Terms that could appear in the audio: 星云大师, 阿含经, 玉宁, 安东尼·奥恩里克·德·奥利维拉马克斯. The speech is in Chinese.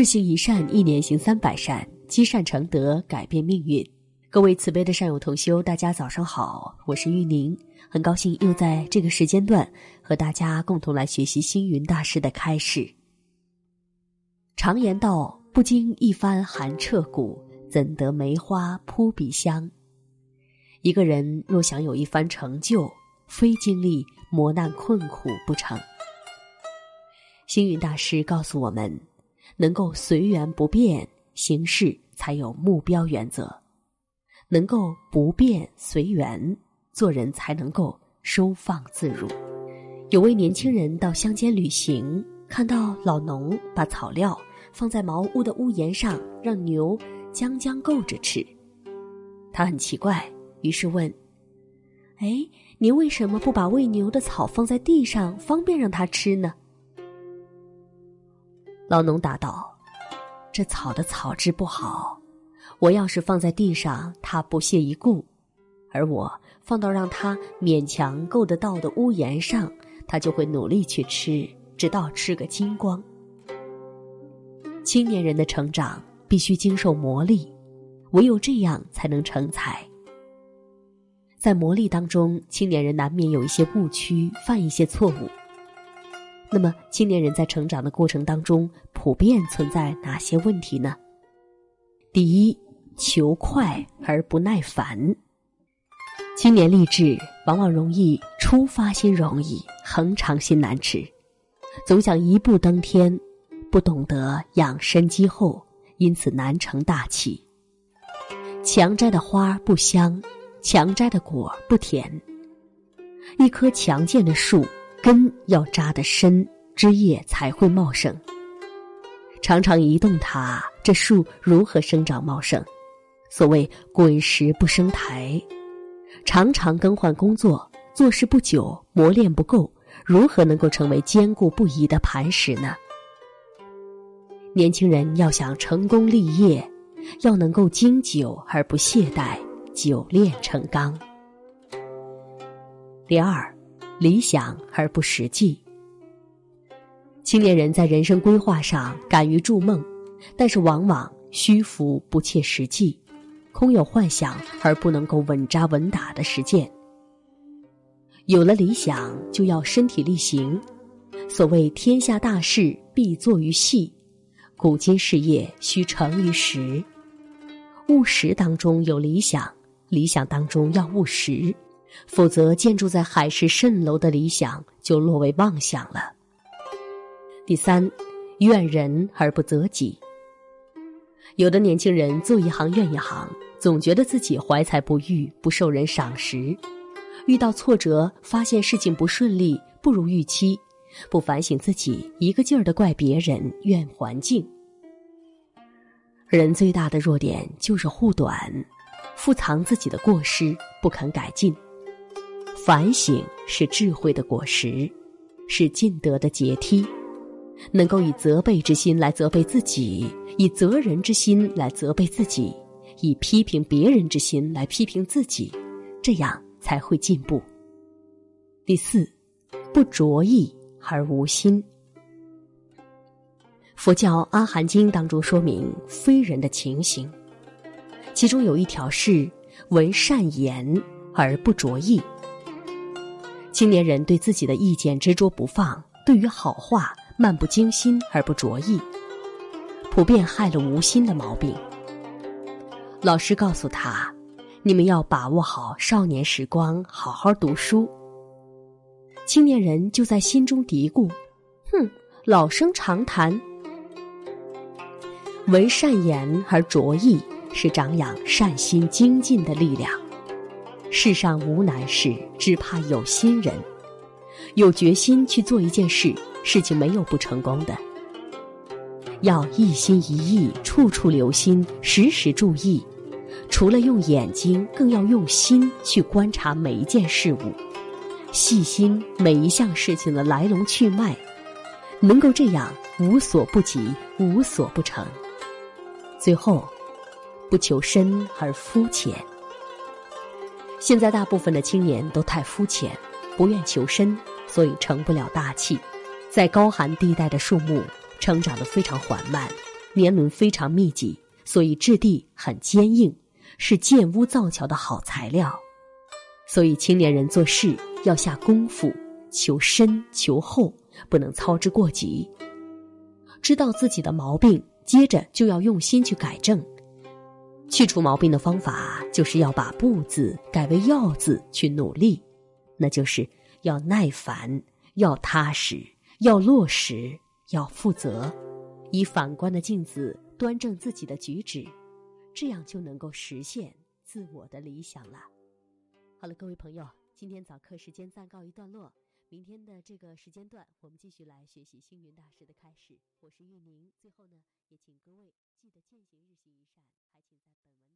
日行一善，一年行300善，积善成德，改变命运。各位慈悲的善友同修，大家早上好，我是玉宁，很高兴又在这个时间段和大家共同来学习星云大师的开示。常言道，不经一番寒彻骨，怎得梅花扑鼻香。一个人若想有一番成就，非经历磨难困苦不成。星云大师告诉我们，能够随缘不变，行事才有目标原则；能够不变随缘，做人才能够收放自如。有位年轻人到乡间旅行，看到老农把草料放在茅屋的屋檐上，让牛将够着吃。他很奇怪，于是问：您为什么不把喂牛的草放在地上，方便让它吃呢？老农答道：这草的草质不好，我要是放在地上，它不屑一顾；而我放到让它勉强够得到的屋檐上，它就会努力去吃，直到吃个精光。青年人的成长必须经受磨砺，唯有这样才能成才。在磨砺当中，青年人难免有一些误区，犯一些错误。那么，青年人在成长的过程当中，普遍存在哪些问题呢？第一，求快而不耐烦。青年立志，往往容易出发心容易，恒常心难持，总想一步登天，不懂得养生积厚，因此难成大器。强摘的花不香，强摘的果不甜。一棵强健的树，根要扎得深，枝叶才会茂盛。常常移动它，这树如何生长茂盛？所谓滚石不生苔。常常更换工作，做事不久，磨练不够，如何能够成为坚固不移的磐石呢？年轻人要想成功立业，要能够经久而不懈怠，久炼成钢。第二，理想而不实际。青年人在人生规划上敢于筑梦，但是往往虚浮不切实际，空有幻想而不能够稳扎稳打的实践。有了理想，就要身体力行。所谓天下大事必作于细，古今事业须成于实。务实当中有理想，理想当中要务实，否则建筑在海市蜃楼的理想就落为妄想了。第三，怨人而不责己。有的年轻人做一行怨一行，总觉得自己怀才不遇，不受人赏识，遇到挫折，发现事情不顺利，不如预期，不反省自己，一个劲儿地怪别人，怨环境。人最大的弱点就是护短，复藏自己的过失，不肯改进。反省是智慧的果实，是进德的阶梯。能够以责备之心来责备自己，以责人之心来责备自己，以批评别人之心来批评自己，这样才会进步。第四，不着意而无心。佛教《阿含经》当中说明非人的情形，其中有一条是闻善言而不着意。青年人对自己的意见执着不放，对于好话漫不经心而不着意，普遍害了无心的毛病。老师告诉他，你们要把握好少年时光，好好读书。青年人就在心中嘀咕，老生常谈。闻善言而着意，是长养善心精进的力量。世上无难事，只怕有心人。有决心去做一件事，事情没有不成功的。要一心一意，处处留心，时时注意。除了用眼睛，更要用心去观察每一件事物，细心每一项事情的来龙去脉，能够这样无所不及，无所不成。最后，不求深而肤浅。现在大部分的青年都太肤浅，不愿求深，所以成不了大器。在高寒地带的树木成长得非常缓慢，年轮非常密集，所以质地很坚硬，是建屋造桥的好材料。所以青年人做事要下功夫，求深求厚，不能操之过急。知道自己的毛病，接着就要用心去改正。去除毛病的方法就是要把不字改为要字去努力，那就是要耐烦，要踏实，要落实，要负责，以反观的镜子端正自己的举止，这样就能够实现自我的理想了。好了，各位朋友，今天早课时间暂告一段落，明天的这个时间段我们继续来学习星云大师的开示。我是玉宁，最后呢也请各位记得践行日行一善，还请在本文